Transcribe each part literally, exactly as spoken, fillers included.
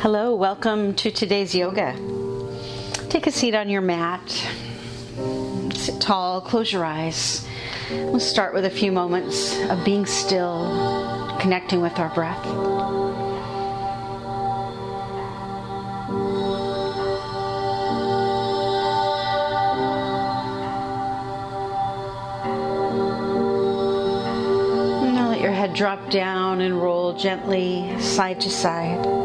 Hello, welcome to today's yoga. Take a seat on your mat. Sit tall, close your eyes. We'll start with a few moments of being still, connecting with our breath. Now let your head drop down and roll gently side to side.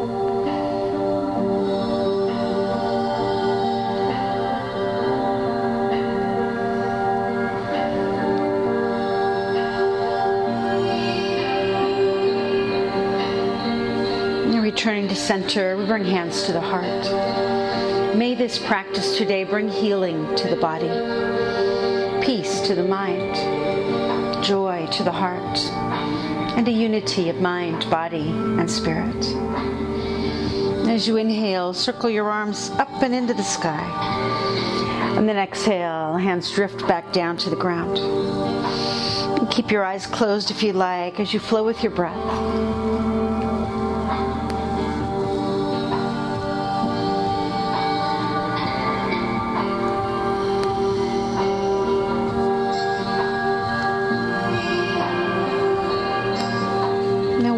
Returning to center, we bring hands to the heart. May this practice today bring healing to the body, peace to the mind, joy to the heart, and a unity of mind, body, and spirit. As you inhale, circle your arms up and into the sky. And then exhale, hands drift back down to the ground. And keep your eyes closed if you like as you flow with your breath.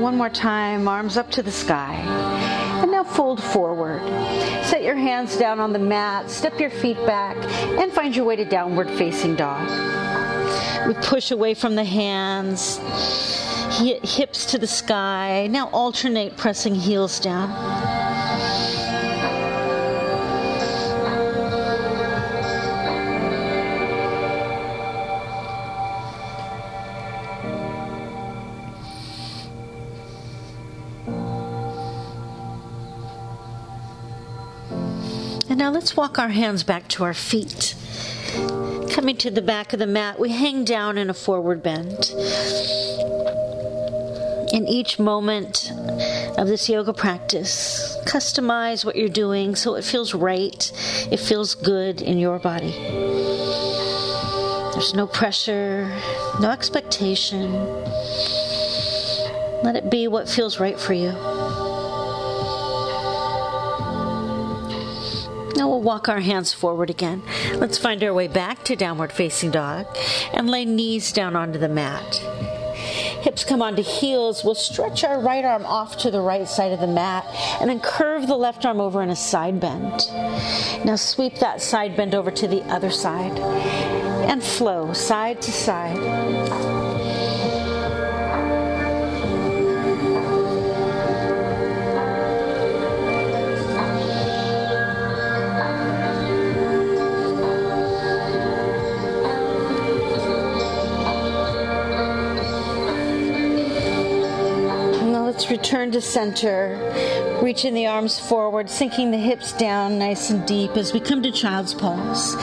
One more time, arms up to the sky. And now fold forward. Set your hands down on the mat, step your feet back, and find your way to downward facing dog. We push away from the hands, hips to the sky. Now alternate pressing heels down. And now let's walk our hands back to our feet. Coming to the back of the mat, we hang down in a forward bend. In each moment of this yoga practice, customize what you're doing so it feels right, it feels good in your body. There's no pressure, no expectation. Let it be what feels right for you. Now we'll walk our hands forward again. Let's find our way back to downward facing dog and lay knees down onto the mat. Hips come onto heels. We'll stretch our right arm off to the right side of the mat and then curve the left arm over in a side bend. Now sweep that side bend over to the other side and flow side to side. Return to center, reaching the arms forward, sinking the hips down nice and deep as we come to child's pose.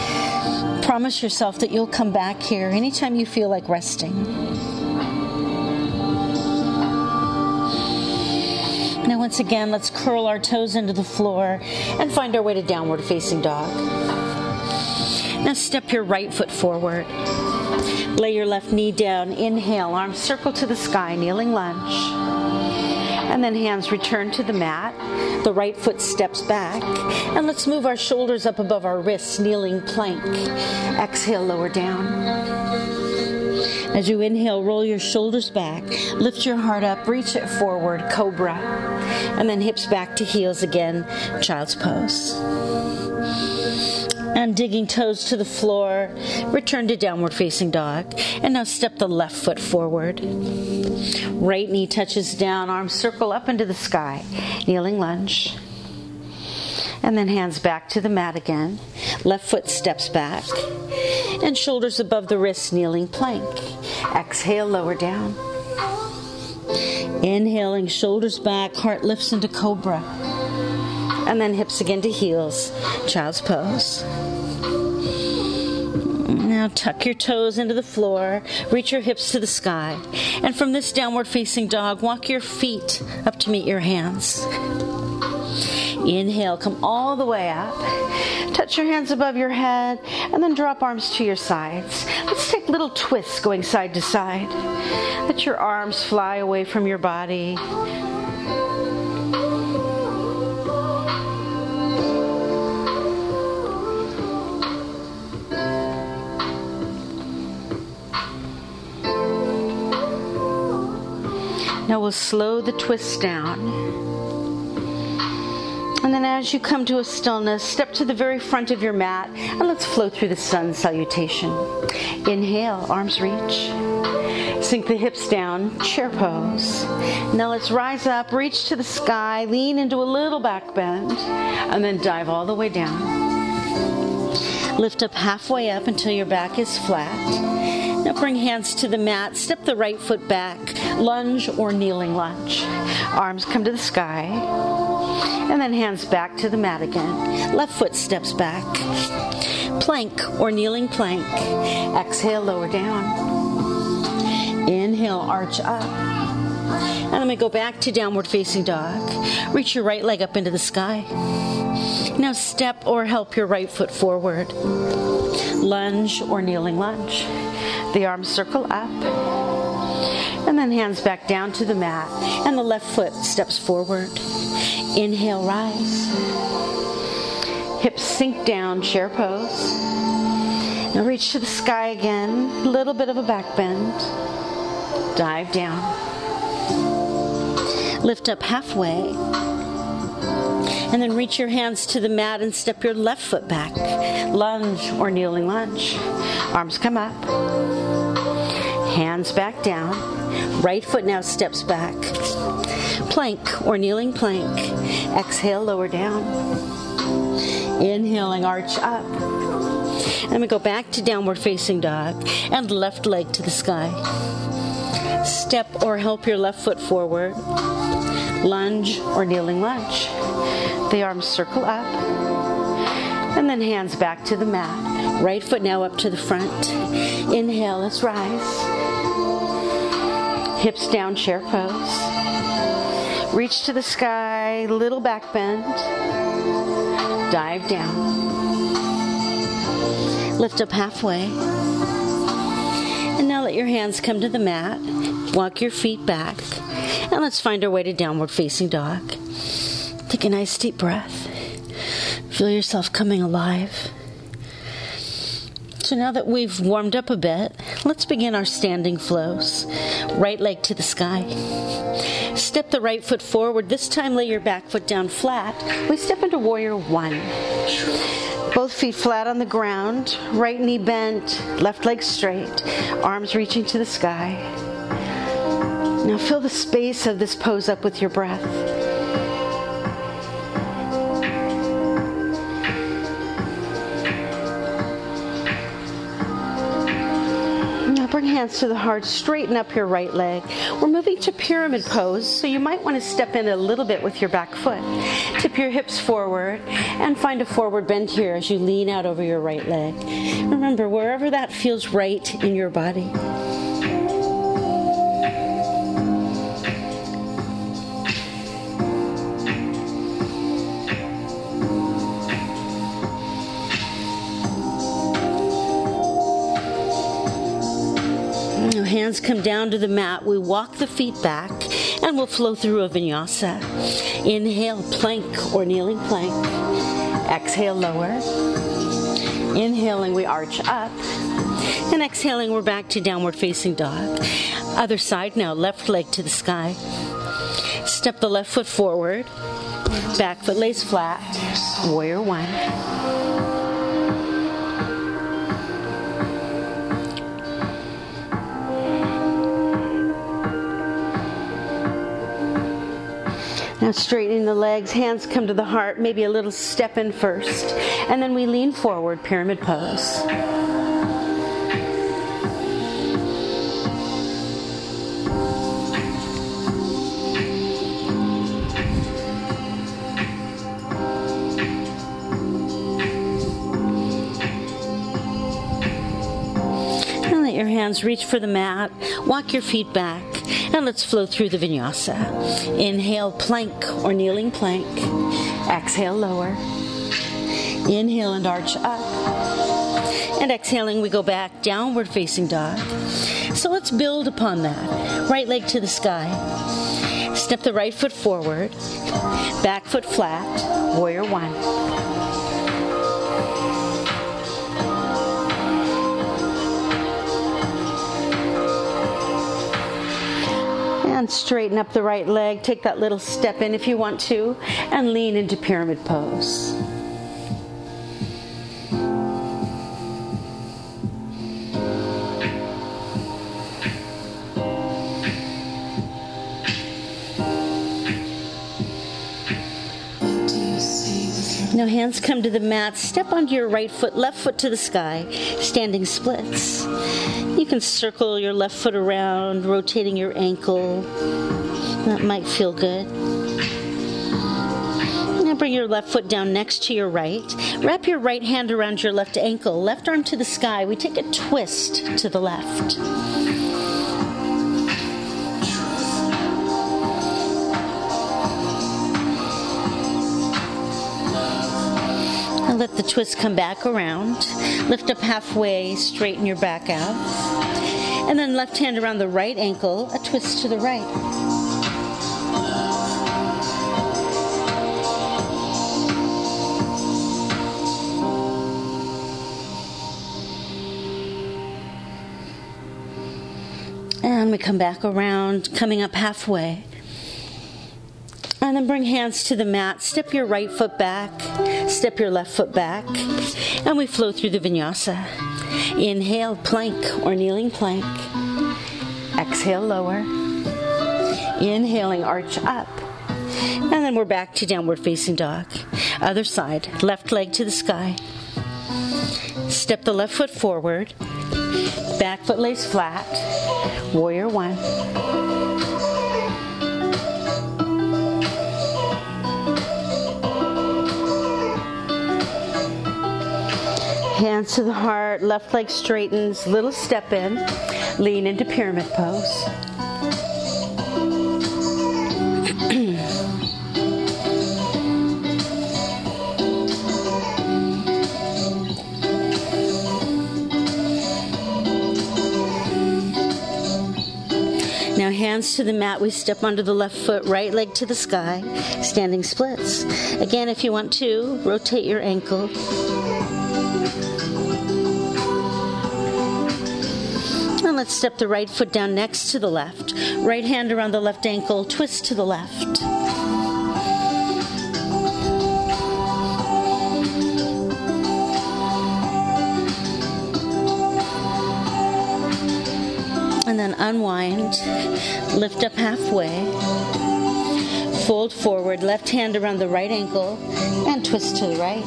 Promise yourself that you'll come back here anytime you feel like resting. Now once again, let's curl our toes into the floor and find our way to downward facing dog. Now step your right foot forward. Lay your left knee down. Inhale, arms circle to the sky, kneeling lunge. And then hands return to the mat. The right foot steps back. And let's move our shoulders up above our wrists, kneeling plank. Exhale, lower down. As you inhale, roll your shoulders back. Lift your heart up, reach it forward, cobra. And then hips back to heels again, child's pose. And digging toes to the floor, return to downward facing dog. And now step the left foot forward. Right knee touches down, arms circle up into the sky. Kneeling lunge. And then hands back to the mat again. Left foot steps back. And shoulders above the wrists, kneeling plank. Exhale, lower down. Inhaling, shoulders back, heart lifts into cobra. And then hips again to heels, child's pose. Now tuck your toes into the floor, reach your hips to the sky. And from this downward facing dog, walk your feet up to meet your hands. Inhale, come all the way up. Touch your hands above your head and then drop arms to your sides. Let's take little twists going side to side. Let your arms fly away from your body. Now we'll slow the twist down. And then as you come to a stillness, step to the very front of your mat and let's flow through the sun salutation. Inhale, arms reach. Sink the hips down, chair pose. Now let's rise up, reach to the sky, lean into a little back bend, and then dive all the way down. Lift up halfway up until your back is flat. Now bring hands to the mat, step the right foot back, lunge or kneeling lunge. Arms come to the sky, and then hands back to the mat again. Left foot steps back. Plank or kneeling plank. Exhale, lower down. Inhale, arch up. And I'm going to go back to downward facing dog. Reach your right leg up into the sky. Now step or help your right foot forward. Lunge or kneeling lunge. The arms circle up. And then hands back down to the mat. And the left foot steps forward. Inhale, rise. Hips sink down, chair pose. Now reach to the sky again. Little bit of a back bend. Dive down. Lift up halfway. And then reach your hands to the mat and step your left foot back. Lunge or kneeling lunge. Arms come up. Hands back down. Right foot now steps back. Plank or kneeling plank. Exhale, lower down. Inhaling, arch up. And we go back to downward facing dog and left leg to the sky. Step or help your left foot forward. Lunge or kneeling lunge. The arms circle up. And then hands back to the mat. Right foot now up to the front. Inhale, let's rise. Hips down, chair pose. Reach to the sky, little back bend. Dive down. Lift up halfway. And now let your hands come to the mat. Walk your feet back, and let's find our way to downward facing dog. Take a nice deep breath. Feel yourself coming alive. So now that we've warmed up a bit, let's begin our standing flows. Right leg to the sky. Step the right foot forward. This time lay your back foot down flat. We step into warrior one. Both feet flat on the ground. Right knee bent, left leg straight. Arms reaching to the sky. Now fill the space of this pose up with your breath. Now bring hands to the heart, straighten up your right leg. We're moving to pyramid pose, so you might want to step in a little bit with your back foot. Tip your hips forward and find a forward bend here as you lean out over your right leg. Remember, wherever that feels right in your body. Hands come down to the mat. We walk the feet back and we'll flow through a vinyasa. Inhale, plank or kneeling plank. Exhale, lower. Inhaling, we arch up. And exhaling, we're back to downward facing dog. Other side now, left leg to the sky. Step the left foot forward. Back foot lays flat. Warrior one. Now straightening the legs, hands come to the heart, maybe a little step in first. And then we lean forward, pyramid pose. And let your hands reach for the mat, walk your feet back. And let's flow through the vinyasa. Inhale, plank or kneeling plank. Exhale, lower. Inhale and arch up. And exhaling, we go back, downward facing dog. So let's build upon that. Right leg to the sky. Step the right foot forward. Back foot flat. Warrior one. and straighten up the right leg. Take that little step in if you want to, and lean into pyramid pose. Now hands come to the mat, step onto your right foot, left foot to the sky, standing splits. You can circle your left foot around, rotating your ankle. That might feel good. Now bring your left foot down next to your right. Wrap your right hand around your left ankle, left arm to the sky. We take a twist to the left. Let the twist come back around. Lift up halfway, straighten your back out. And then left hand around the right ankle, a twist to the right. And we come back around, coming up halfway. And then bring hands to the mat. Step your right foot back. Step your left foot back. And we flow through the vinyasa. Inhale, plank or kneeling plank. Exhale, lower. Inhaling, arch up. And then we're back to downward facing dog. Other side, left leg to the sky. Step the left foot forward. Back foot lays flat. Warrior one. Hands to the heart, left leg straightens, little step in, lean into pyramid pose. Now hands to the mat, we step onto the left foot, right leg to the sky, standing splits. Again, if you want to, rotate your ankle. Let's step the right foot down next to the left. Right hand around the left ankle, twist to the left. And then unwind, lift up halfway, fold forward, left hand around the right ankle, and twist to the right.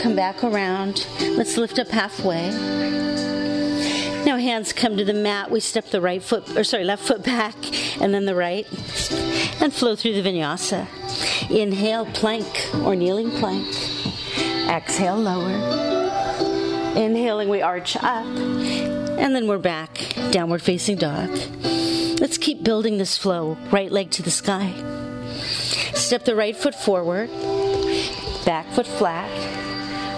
Come back around. Let's lift up halfway. Now hands come to the mat. We step the right foot, or sorry, left foot back, and then the right, and flow through the vinyasa. Inhale, plank or kneeling plank. Exhale, lower. Inhaling, we arch up, and then we're back, downward facing dog. Let's keep building this flow. Right leg to the sky. Step the right foot forward. Back foot flat.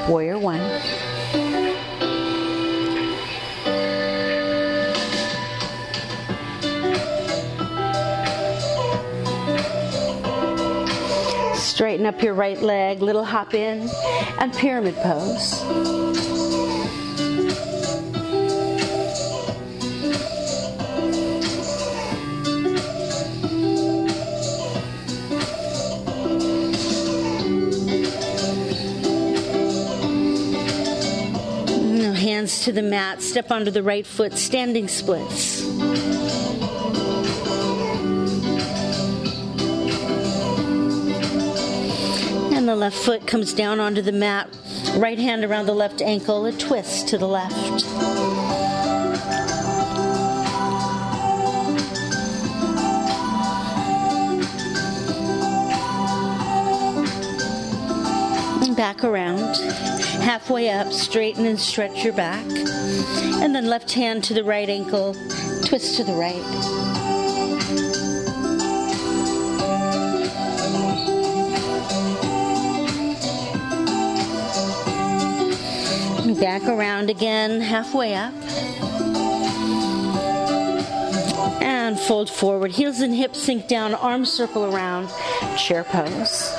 Warrior one. Straighten up your right leg, little hop in, and pyramid pose. To the mat, step onto the right foot, standing splits. And the left foot comes down onto the mat, right hand around the left ankle, a twist to the left. And back around. Halfway up, straighten and stretch your back. And then left hand to the right ankle, twist to the right. Back around again, halfway up. And fold forward, heels and hips sink down, arms circle around, chair pose.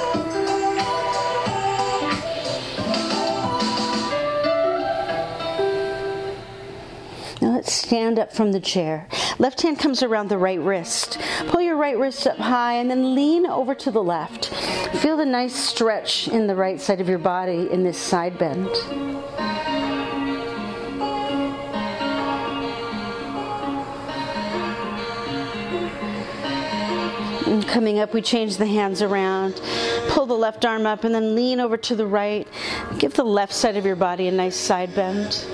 foot, stand up from the chair. Left hand comes around the right wrist. Pull your right wrist up high and then lean over to the left. Feel the nice stretch in the right side of your body in this side bend. And coming up, we change the hands around. Pull the left arm up and then lean over to the right. Give the left side of your body a nice side bend.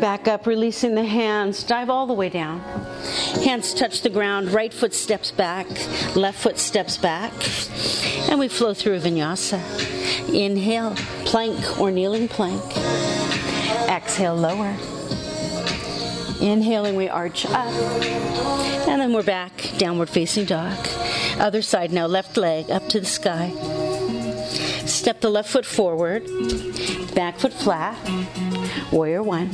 Back up, releasing the hands. Dive all the way down. Hands touch the ground. Right foot steps back. Left foot steps back. And we flow through vinyasa. Inhale, plank or kneeling plank. Exhale, lower. Inhaling, we arch up. And then we're back, downward facing dog. Other side now, left leg up to the sky. Step the left foot forward. Back foot flat. Warrior one.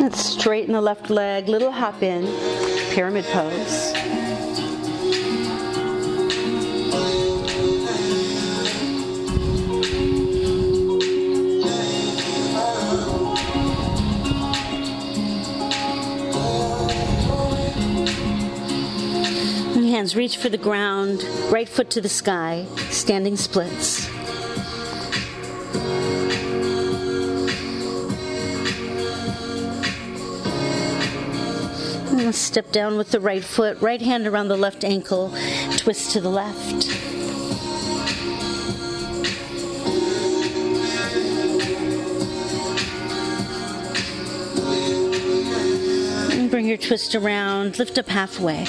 Let's straighten the left leg, little hop in, pyramid pose. Hands reach for the ground, right foot to the sky, standing splits. And we'll step down with the right foot, right hand around the left ankle, twist to the left. And bring your twist around, lift up halfway.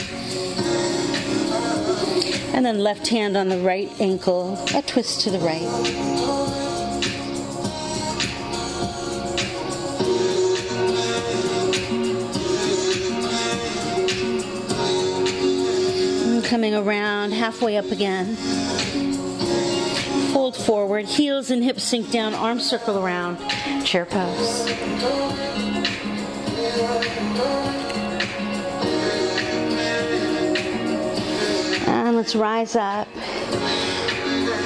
And then left hand on the right ankle, a twist to the right. And coming around, halfway up again. Fold forward, heels and hips sink down, arms circle around, chair pose. And let's rise up.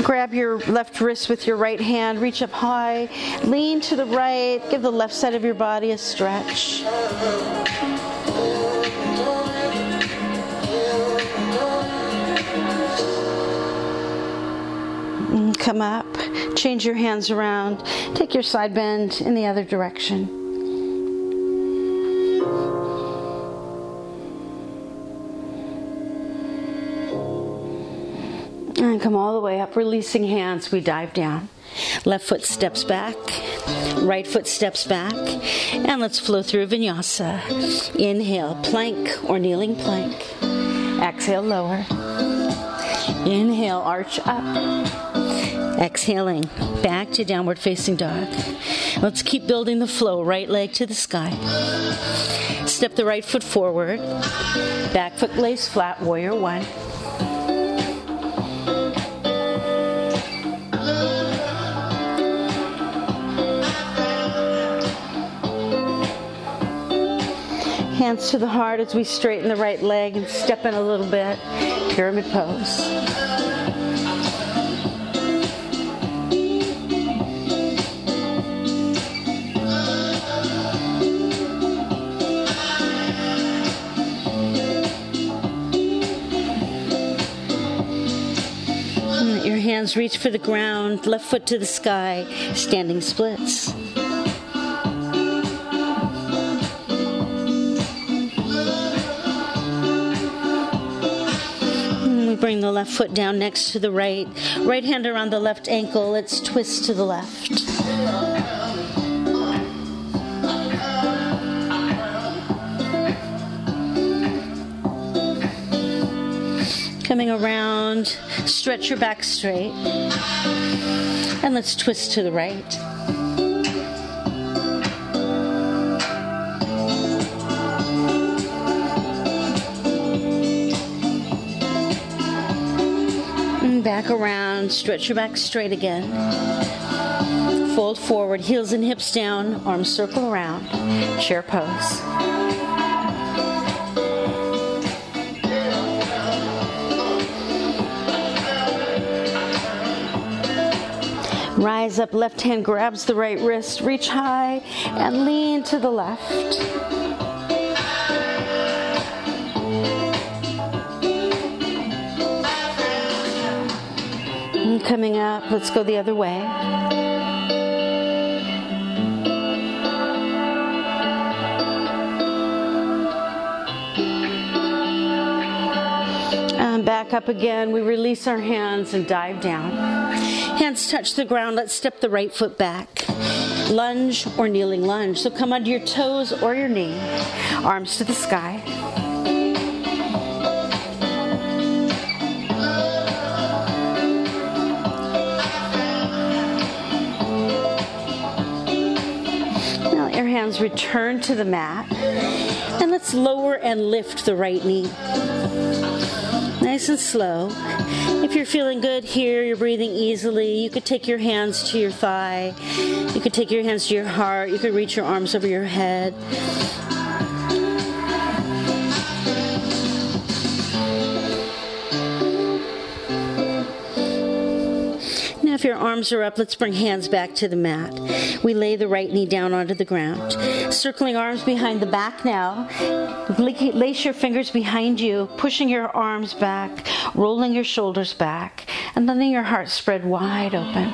Grab your left wrist with your right hand. Reach up high. Lean to the right. Give the left side of your body a stretch. And come up. Change your hands around. Take your side bend in the other direction. And come all the way up, releasing hands, we dive down. Left foot steps back, right foot steps back, and let's flow through vinyasa. Inhale, plank or kneeling plank. Exhale, lower. Inhale, arch up. Exhaling, back to downward facing dog. Let's keep building the flow, right leg to the sky. Step the right foot forward, back foot lays flat, warrior one. Hands to the heart as we straighten the right leg and step in a little bit. Pyramid pose. And let your hands reach for the ground, left foot to the sky, standing splits. Bring the left foot down next to the right. Right hand around the left ankle. Let's twist to the left. Coming around, stretch your back straight. And let's twist to the right. back around, stretch your back straight again. Fold forward, heels and hips down, arms circle around, chair pose. Rise up, left hand grabs the right wrist, reach high and lean to the left. Coming up, let's go the other way. And back up again. We release our hands and dive down. Hands touch the ground. Let's step the right foot back. Lunge or kneeling lunge. So come onto your toes or your knee. Arms to the sky. Hands return to the mat, and let's lower and lift the right knee. Nice and slow. If you're feeling good here, you're breathing easily, you could take your hands to your thigh, you could take your hands to your heart, you could reach your arms over your head. If your arms are up, let's bring hands back to the mat. We lay the right knee down onto the ground. Circling arms behind the back now. Lace your fingers behind you, pushing your arms back, rolling your shoulders back, and letting your heart spread wide open.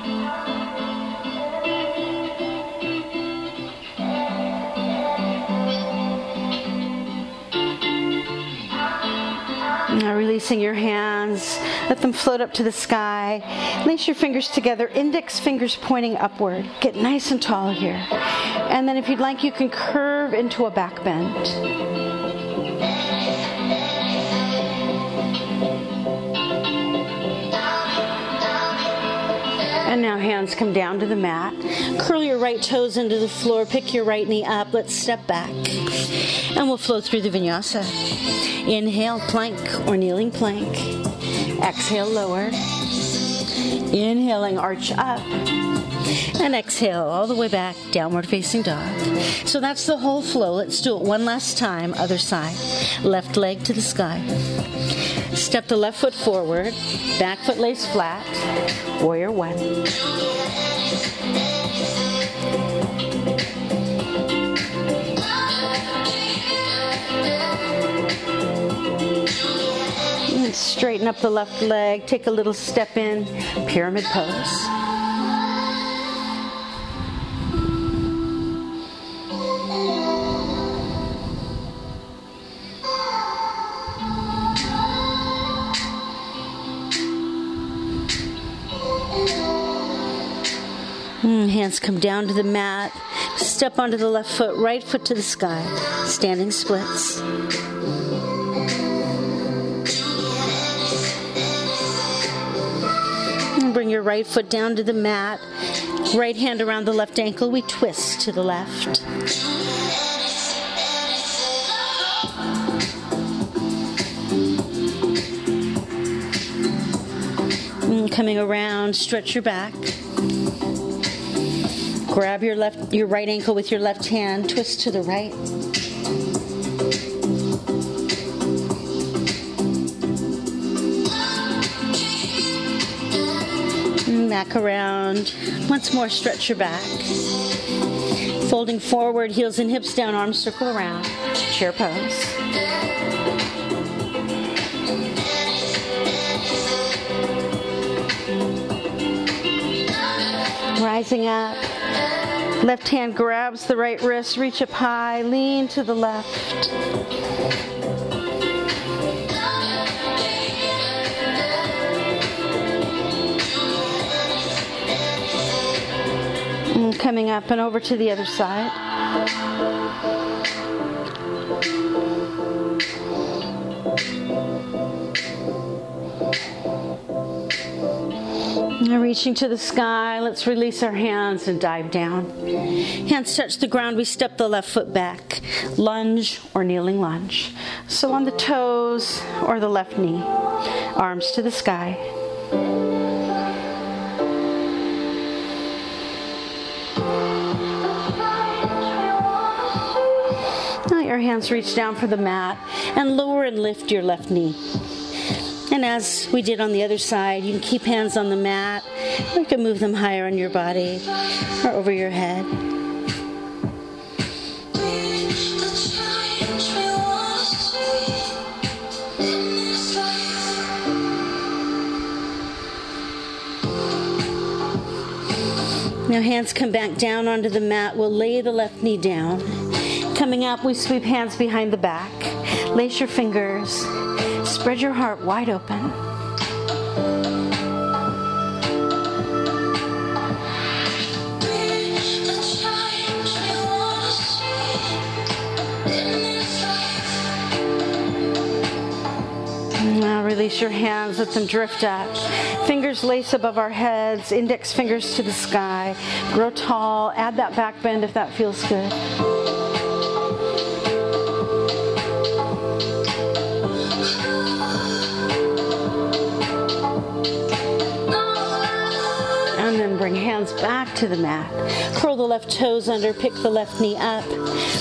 Now releasing your hands, let them float up to the sky. Lace your fingers together, index fingers pointing upward. Get nice and tall here. And then if you'd like, you can curve into a back bend. And now hands come down to the mat. Curl your right toes into the floor, pick your right knee up. Let's step back. And we'll flow through the vinyasa. Inhale, plank or kneeling plank. Exhale, lower. Inhaling, arch up. And exhale, all the way back, downward facing dog. So that's the whole flow. Let's do it one last time, other side. Left leg to the sky. Step the left foot forward. Back foot lays flat. Warrior one. Straighten up the left leg, take a little step in, pyramid pose. Mm, hands come down to the mat, step onto the left foot, right foot to the sky, standing splits. Bring your right foot down to the mat, right hand around the left ankle, we twist to the left. And coming around, stretch your back. Grab your left, your right ankle with your left hand, twist to the right. Back around. Once more, stretch your back. Folding forward, heels and hips down, arms circle around. Chair pose. Rising up. Left hand grabs the right wrist, reach up high, lean to the left. Coming up and over to the other side. Now reaching to the sky, let's release our hands and dive down. Hands touch the ground, we step the left foot back. Lunge or kneeling lunge. So on the toes or the left knee. Arms to the sky. hands reach down for the mat and lower and lift your left knee. And as we did on the other side, you can keep hands on the mat, or you can move them higher on your body or over your head. Now hands come back down onto the mat. We'll lay the left knee down. Coming up, we sweep hands behind the back. Lace your fingers. Spread your heart wide open. Now release your hands, let them drift up. Fingers lace above our heads, index fingers to the sky. Grow tall, add that back bend if that feels good. And then bring hands back to the mat. Curl the left toes under, pick the left knee up.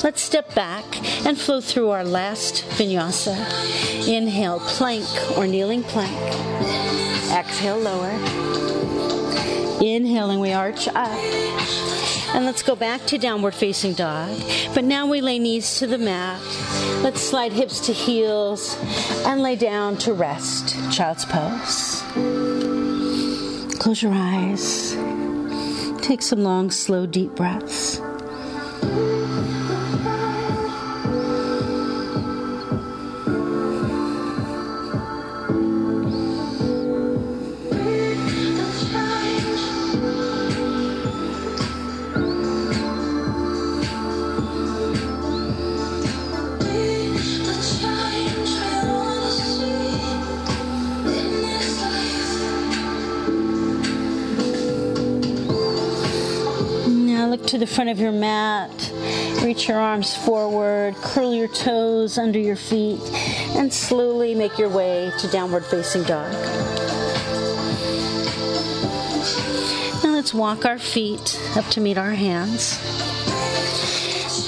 Let's step back and flow through our last vinyasa. Inhale, plank or kneeling plank. Exhale, lower. Inhaling, we arch up. And let's go back to downward facing dog. But now we lay knees to the mat. Let's slide hips to heels and lay down to rest. Child's pose. Close your eyes. Take some long, slow, deep breaths. To the front of your mat, reach your arms forward, curl your toes under your feet, and slowly make your way to downward facing dog. Now let's walk our feet up to meet our hands.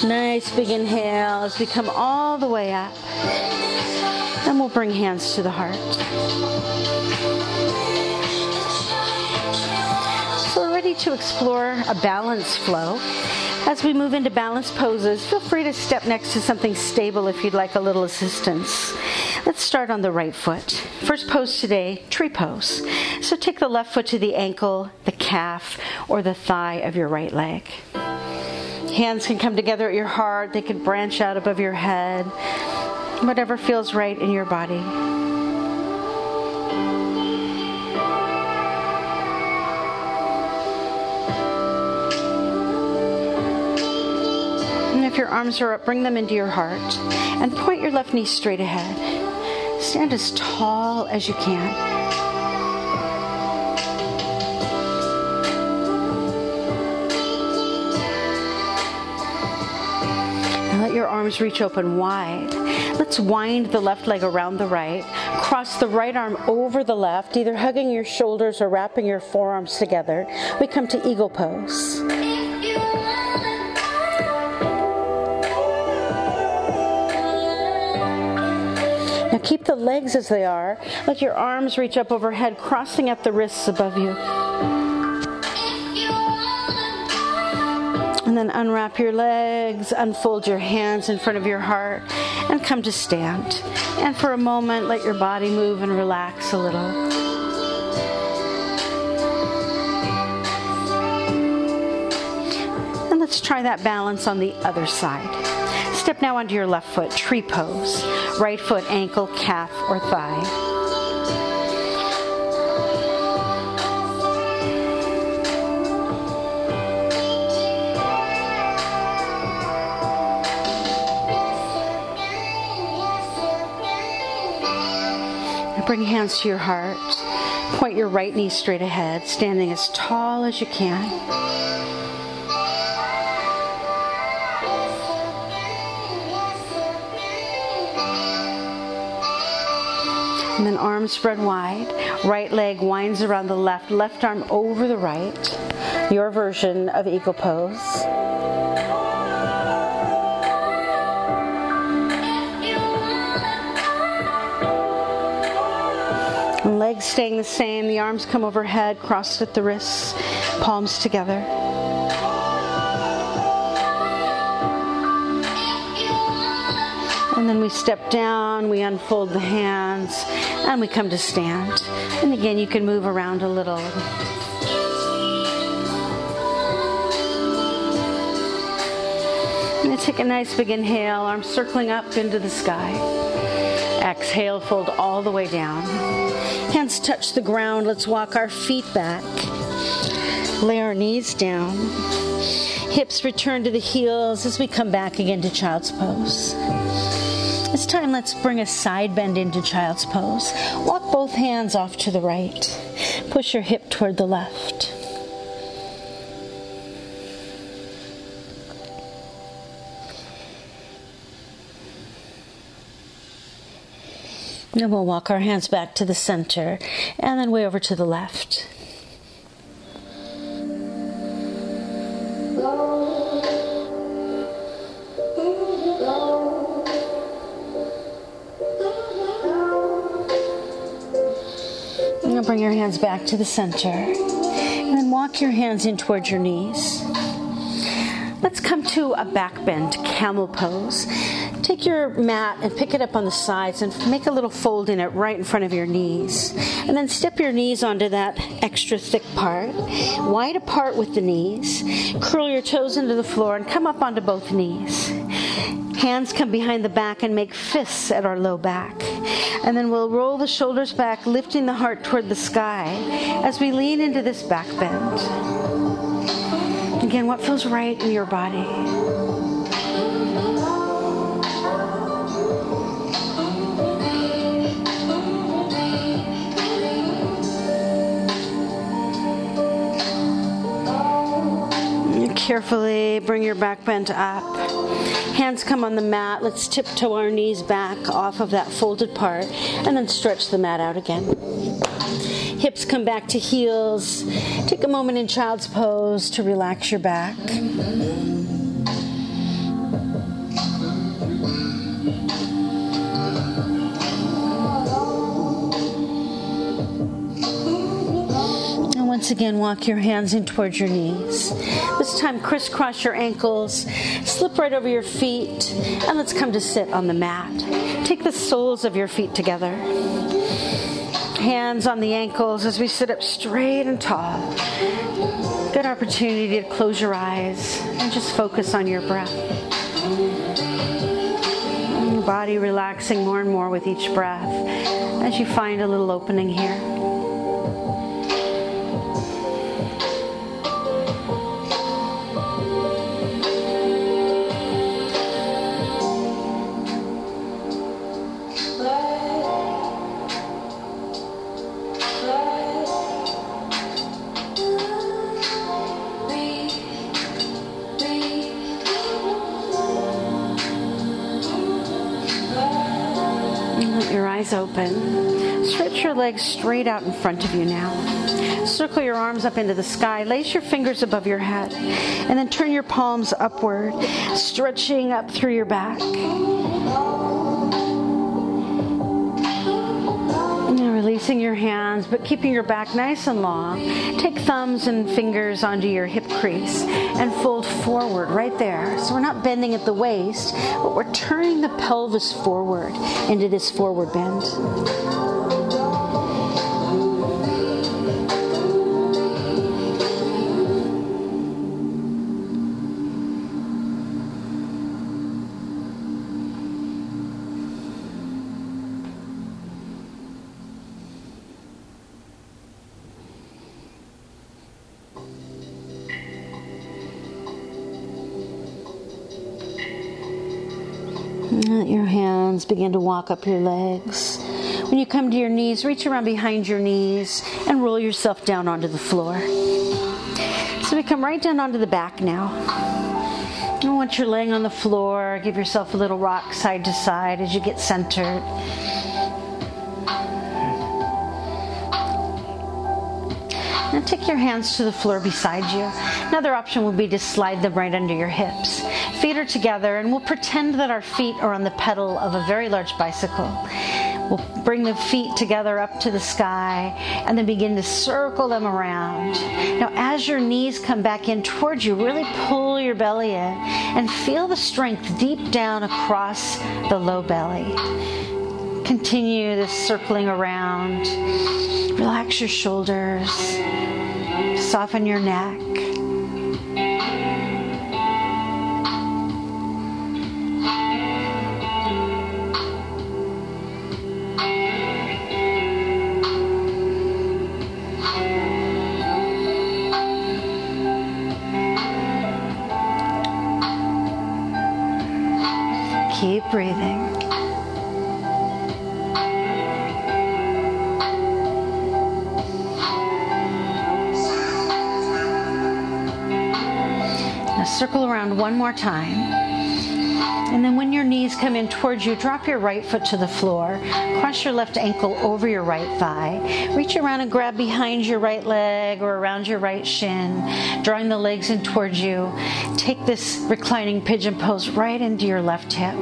Nice big inhale as we come all the way up, and we'll bring hands to the heart. So ready to explore a balance flow. As we move into balance poses, feel free to step next to something stable if you'd like a little assistance. Let's start on the right foot. First pose today, tree pose. So take the left foot to the ankle, the calf, or the thigh of your right leg. Hands can come together at your heart. They can branch out above your head. Whatever feels right in your body. If your arms are up, bring them into your heart and point your left knee straight ahead. Stand as tall as you can. And let your arms reach open wide. Let's wind the left leg around the right. Cross the right arm over the left, either hugging your shoulders or wrapping your forearms together. We come to eagle pose. Now keep the legs as they are. Let your arms reach up overhead, crossing at the wrists above you. And then unwrap your legs, unfold your hands in front of your heart, and come to stand. And for a moment, let your body move and relax a little. And let's try that balance on the other side. Step now onto your left foot, tree pose. Right foot, ankle, calf, or thigh. Now bring hands to your heart. Point your right knee straight ahead, standing as tall as you can. And then arms spread wide. Right leg winds around the left. Left arm over the right. Your version of eagle pose. staying the same. The arms come overhead, crossed at the wrists, palms together. And then we step down, we unfold the hands, and we come to stand. And again, you can move around a little. And take a nice big inhale, arms circling up into the sky. Exhale, fold all the way down. Hands touch the ground. Let's walk our feet back. Lay our knees down. Hips return to the heels as we come back again to child's pose. This time, let's bring a side bend into child's pose. Walk both hands off to the right. Push your hip toward the left. And we'll walk our hands back to the center and then way over to the left. And we'll bring your hands back to the center and then walk your hands in towards your knees. Let's come to a back bend, camel pose. Take your mat and pick it up on the sides and make a little fold in it right in front of your knees. And then step your knees onto that extra thick part. Wide apart with the knees. Curl your toes into the floor and come up onto both knees. Hands come behind the back and make fists at our low back. And then we'll roll the shoulders back, lifting the heart toward the sky as we lean into this back bend. Again, what feels right in your body. Carefully bring your back bend up. Hands come on the mat. Let's tiptoe our knees back off of that folded part and then stretch the mat out again. Hips come back to heels. Take a moment in child's pose to relax your back. Once again, walk your hands in towards your knees. This time, crisscross your ankles, slip right over your feet, and let's come to sit on the mat. Take the soles of your feet together. Hands on the ankles as we sit up straight and tall. Good opportunity to close your eyes and just focus on your breath. And your body relaxing more and more with each breath as you find a little opening here. Open. Stretch your legs straight out in front of you now. Circle your arms up into the sky. Lace your fingers above your head. And then turn your palms upward, stretching up through your back. And releasing your hands, but keeping your back nice and long. Take thumbs and fingers onto your hip crease and fold forward right there. So we're not bending at the waist, but we're turning the pelvis forward into this forward bend. Let your hands begin to walk up your legs. When you come to your knees, reach around behind your knees and roll yourself down onto the floor. So we come right down onto the back now. And once you're laying on the floor, give yourself a little rock side to side as you get centered. Now take your hands to the floor beside you. Another option would be to slide them right under your hips. Feet are together, and we'll pretend that our feet are on the pedal of a very large bicycle. We'll bring the feet together up to the sky and then begin to circle them around. Now, as your knees come back in towards you, really pull your belly in and feel the strength deep down across the low belly. Continue this circling around. Relax your shoulders. Soften your neck. Keep breathing. Now circle around one more time. And then when your knees come in towards you, drop your right foot to the floor. Cross your left ankle over your right thigh. Reach around and grab behind your right leg or around your right shin, drawing the legs in towards you. Take this reclining pigeon pose right into your left hip.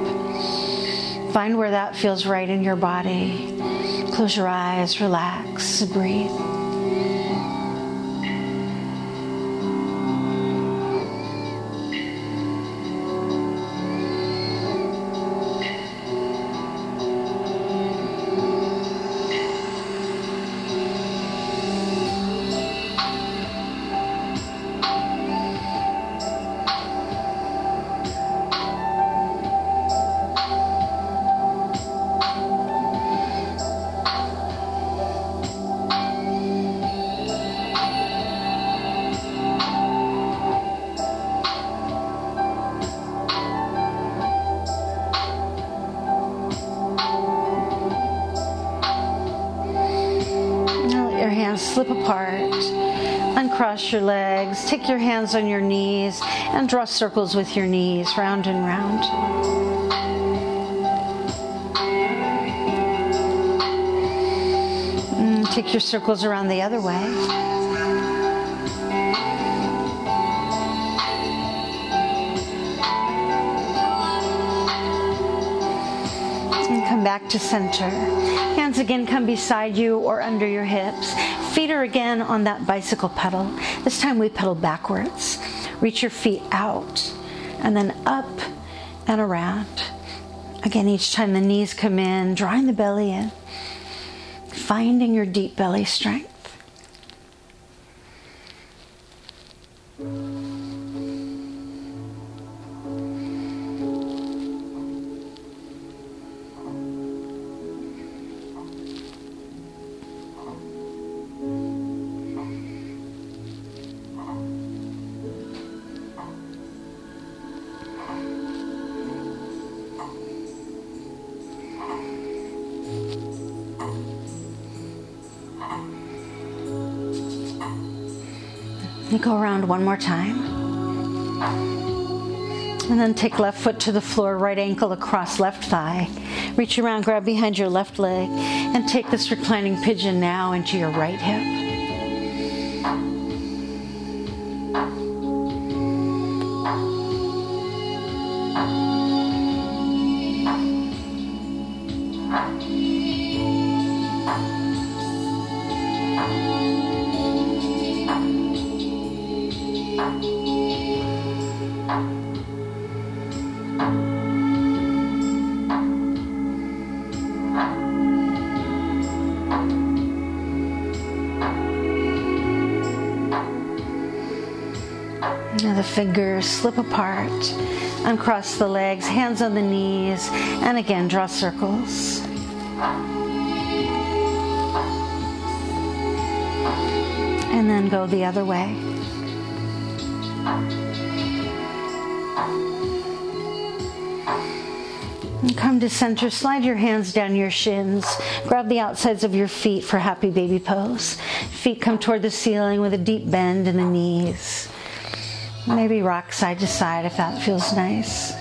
Find where that feels right in your body. Close your eyes, relax, breathe. Slip apart, uncross your legs, take your hands on your knees, and draw circles with your knees, round and round. And take your circles around the other way. Back to center. Hands again come beside you or under your hips. Feet are again on that bicycle pedal. This time we pedal backwards. Reach your feet out and then up and around. Again, each time the knees come in, drawing the belly in, finding your deep belly strength. You go around one more time. And then take left foot to the floor, right ankle across left thigh. Reach around, grab behind your left leg, and take this reclining pigeon now into your right hip. Now the fingers slip apart, uncross the legs, hands on the knees, and again draw circles. And then go the other way. And come to center, slide your hands down your shins, grab the outsides of your feet for happy baby pose. Feet come toward the ceiling with a deep bend in the knees. Maybe rock side to side if that feels nice.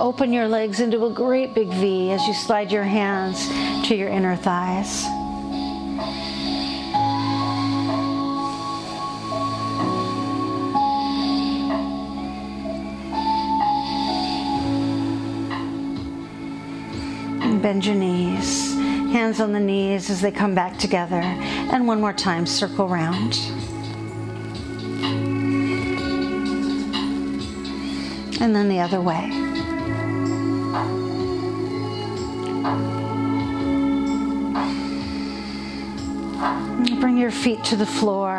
Open your legs into a great big V as you slide your hands to your inner thighs. bend your knees. Hands on the knees as they come back together. And one more time, circle round. And then the other way. And bring your feet to the floor.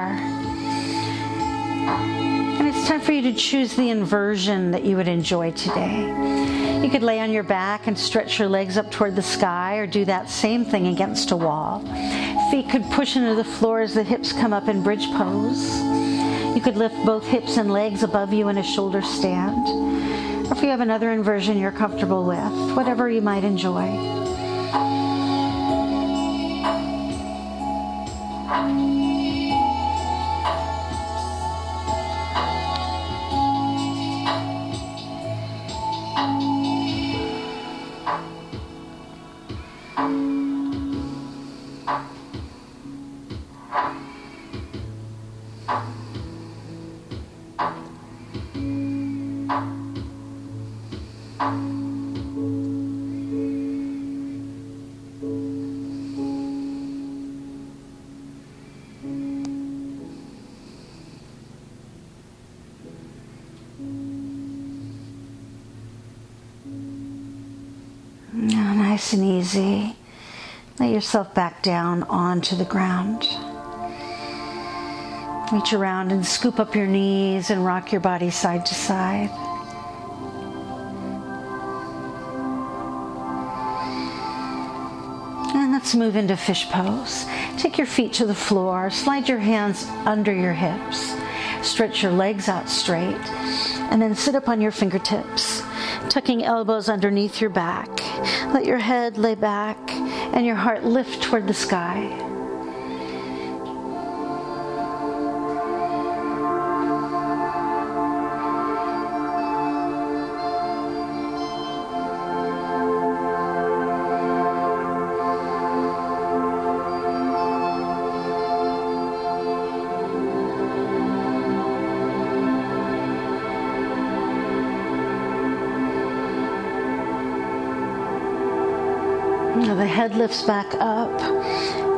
And it's time for you to choose the inversion that you would enjoy today. You could lay on your back and stretch your legs up toward the sky, or do that same thing against a wall. Feet could push into the floor as the hips come up in bridge pose. You could lift both hips and legs above you in a shoulder stand. Or if you have another inversion you're comfortable with, whatever you might enjoy. Nice and easy. Lay yourself back down onto the ground. Reach around and scoop up your knees and rock your body side to side. And let's move into fish pose. Take your feet to the floor. Slide your hands under your hips. Stretch your legs out straight. And then sit up on your fingertips, tucking elbows underneath your back. Let your head lay back and your heart lift toward the sky. Now the head lifts back up,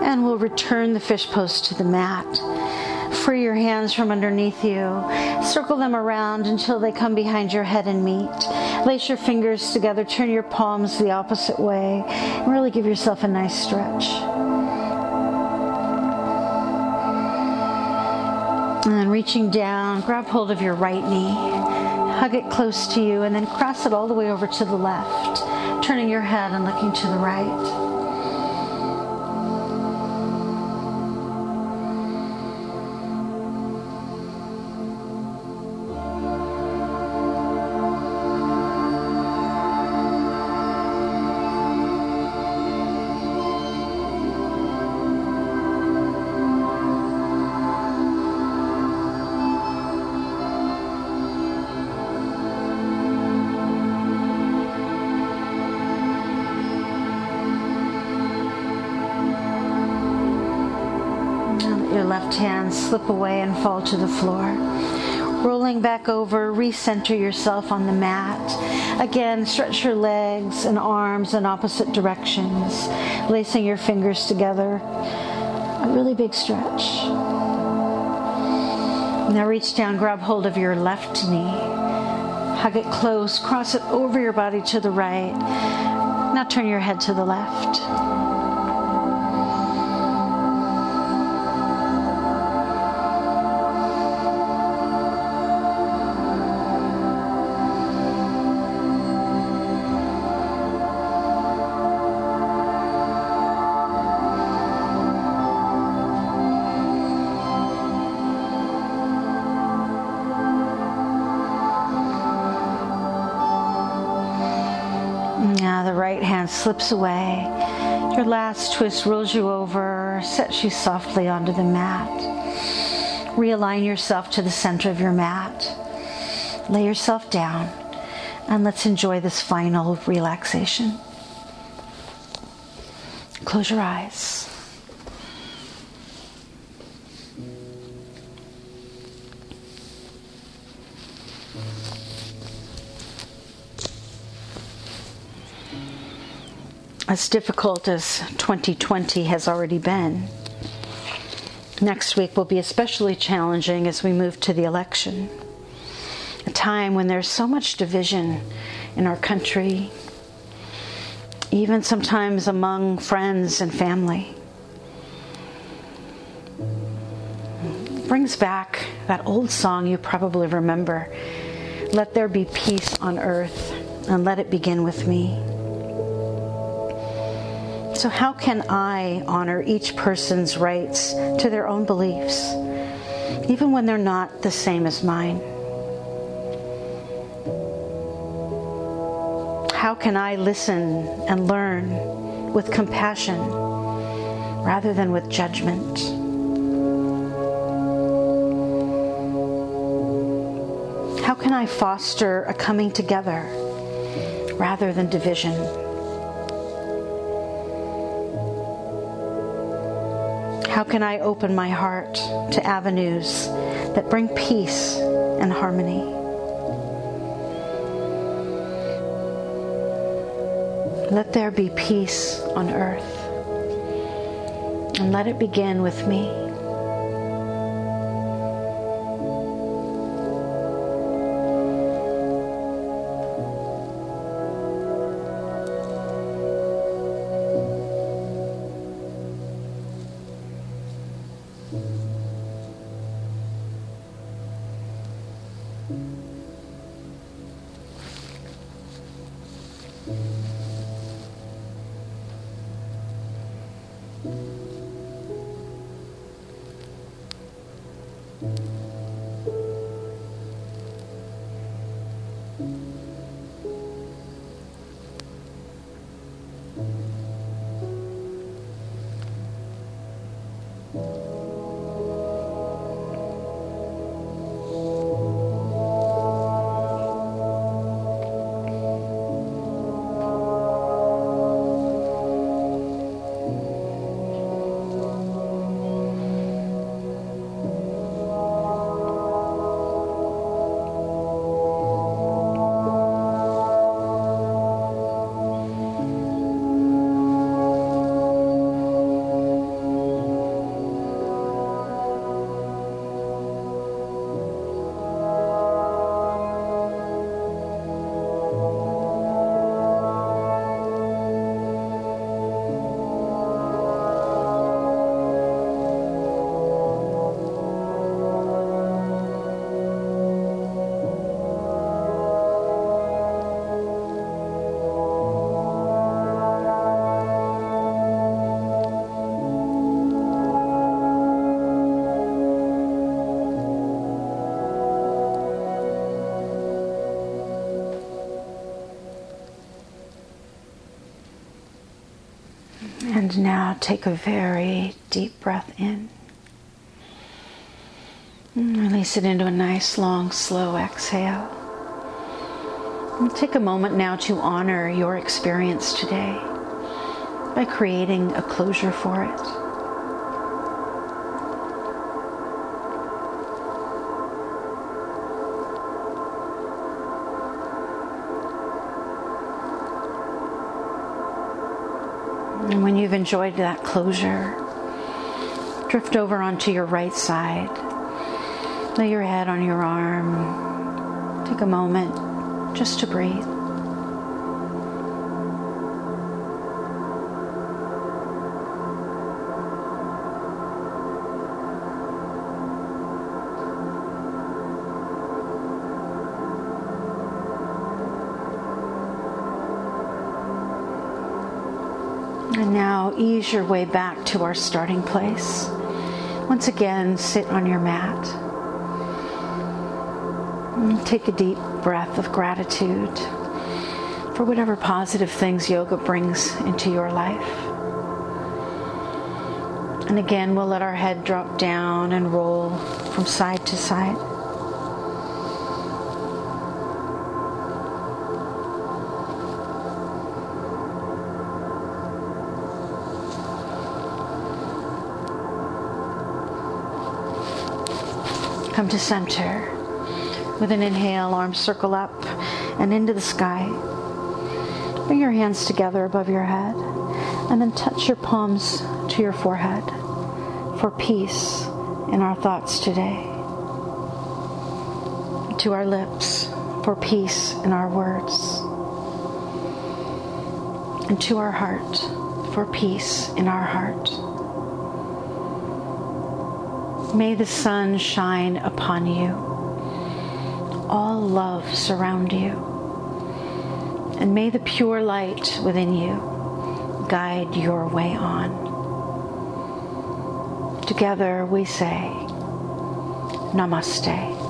and we'll return the fish pose to the mat. Free your hands from underneath you. Circle them around until they come behind your head and meet. Lace your fingers together, turn your palms the opposite way, and really give yourself a nice stretch. And then reaching down, grab hold of your right knee, hug it close to you, and then cross it all the way over to the left, turning your head and looking to the right. Left hand slip away and fall to the floor. Rolling back over, recenter yourself on the mat. Again, stretch your legs and arms in opposite directions, lacing your fingers together. A really big stretch. Now reach down, grab hold of your left knee. Hug it close, cross it over your body to the right. Now turn your head to the left. Slips away. Your last twist rolls you over, sets you softly onto the mat. Realign yourself to the center of your mat. Lay yourself down, and let's enjoy this final relaxation. Close your eyes. as difficult as twenty twenty has already been, next week will be especially challenging as we move to the election, a time when there's so much division in our country, even sometimes among friends and family. It brings back that old song you probably remember, "Let there be peace on earth, and let it begin with me." So how can I honor each person's rights to their own beliefs, even when they're not the same as mine? How can I listen and learn with compassion rather than with judgment? How can I foster a coming together rather than division? How can I open my heart to avenues that bring peace and harmony? Let there be peace on earth, and let it begin with me. And now take a very deep breath in. And release it into a nice, long, slow exhale. And take a moment now to honor your experience today by creating a closure for it. And when you've enjoyed that closure, drift over onto your right side. Lay your head on your arm. Take a moment just to breathe. And now ease your way back to our starting place. Once again, sit on your mat. And take a deep breath of gratitude for whatever positive things yoga brings into your life. And again, we'll let our head drop down and roll from side to side. Come to center. With an inhale, arms circle up and into the sky. Bring your hands together above your head and then touch your palms to your forehead for peace in our thoughts today. To our lips for peace in our words. And to our heart for peace in our heart. May the sun shine upon you. All love surround you. And may the pure light within you guide your way on. Together we say, Namaste.